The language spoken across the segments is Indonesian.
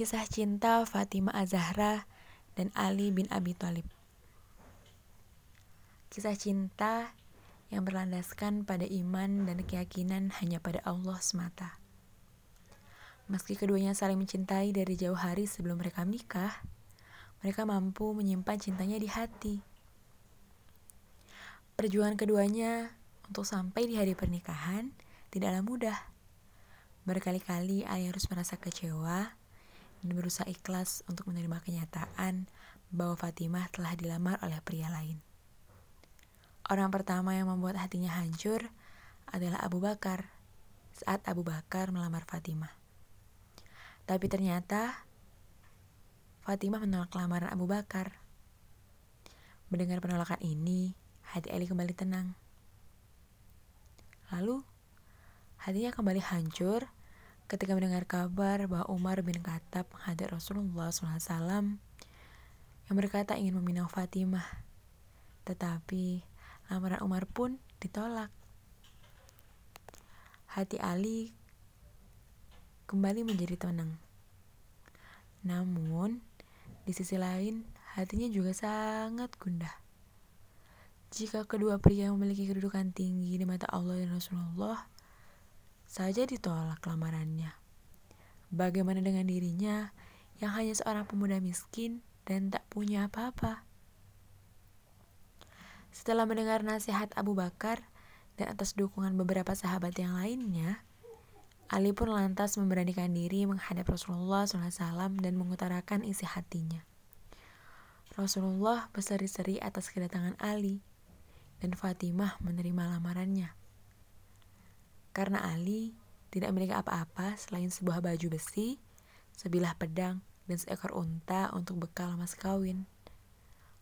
Kisah cinta Fatimah Azahra dan Ali bin Abi Thalib. Kisah cinta yang berlandaskan pada iman dan keyakinan hanya pada Allah semata. Meski keduanya saling mencintai dari jauh hari sebelum mereka menikah, mereka mampu menyimpan cintanya di hati. Perjuangan keduanya untuk sampai di hari pernikahan tidaklah mudah. Berkali-kali Ali harus merasa kecewa dan berusaha ikhlas untuk menerima kenyataan bahwa Fatimah telah dilamar oleh pria lain. Orang pertama yang membuat hatinya hancur adalah Abu Bakar saat Abu Bakar melamar Fatimah. Tapi ternyata Fatimah menolak lamaran Abu Bakar. Mendengar penolakan ini, hati Ali kembali tenang. Lalu, hatinya kembali hancur ketika mendengar kabar bahwa Umar bin Khattab menghadap Rasulullah SAW yang berkata ingin meminang Fatimah. Tetapi, lamaran Umar pun ditolak. Hati Ali kembali menjadi tenang. Namun, di sisi lain, hatinya juga sangat gundah. Jika kedua pria yang memiliki kedudukan tinggi di mata Allah dan Rasulullah saja ditolak lamarannya, bagaimana dengan dirinya yang hanya seorang pemuda miskin dan tak punya apa-apa? Setelah mendengar nasihat Abu Bakar dan atas dukungan beberapa sahabat yang lainnya, Ali pun lantas memberanikan diri menghadap Rasulullah SAW dan mengutarakan isi hatinya. Rasulullah berseri-seri atas kedatangan Ali, dan Fatimah menerima lamarannya. Karena Ali tidak memiliki apa-apa selain sebuah baju besi, sebilah pedang, dan seekor unta untuk bekal mas kawin.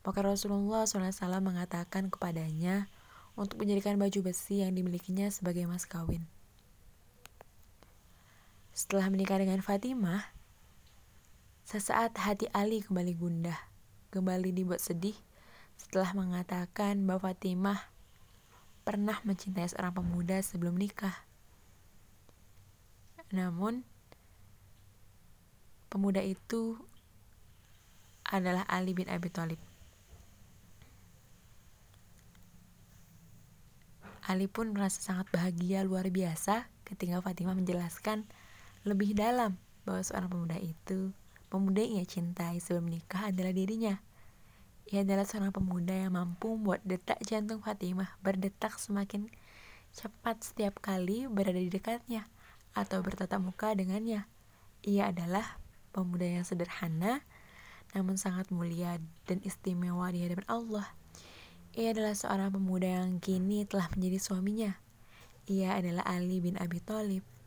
Maka Rasulullah SAW mengatakan kepadanya untuk menjadikan baju besi yang dimilikinya sebagai mas kawin. Setelah menikah dengan Fatimah, sesaat hati Ali kembali gundah, kembali dibuat sedih setelah mengatakan bahwa Fatimah pernah mencintai seorang pemuda sebelum nikah. Namun, pemuda itu adalah Ali bin Abi Thalib. Ali pun merasa sangat bahagia luar biasa ketika Fatimah menjelaskan lebih dalam bahwa seorang pemuda yang ia cintai sebelum menikah adalah dirinya. Ia adalah seorang pemuda yang mampu membuat detak jantung Fatimah berdetak semakin cepat setiap kali berada di dekatnya atau bertatap muka dengannya. Ia adalah pemuda yang sederhana namun sangat mulia dan istimewa di hadapan Allah. Ia adalah seorang pemuda yang kini telah menjadi suaminya. Ia adalah Ali bin Abi Thalib.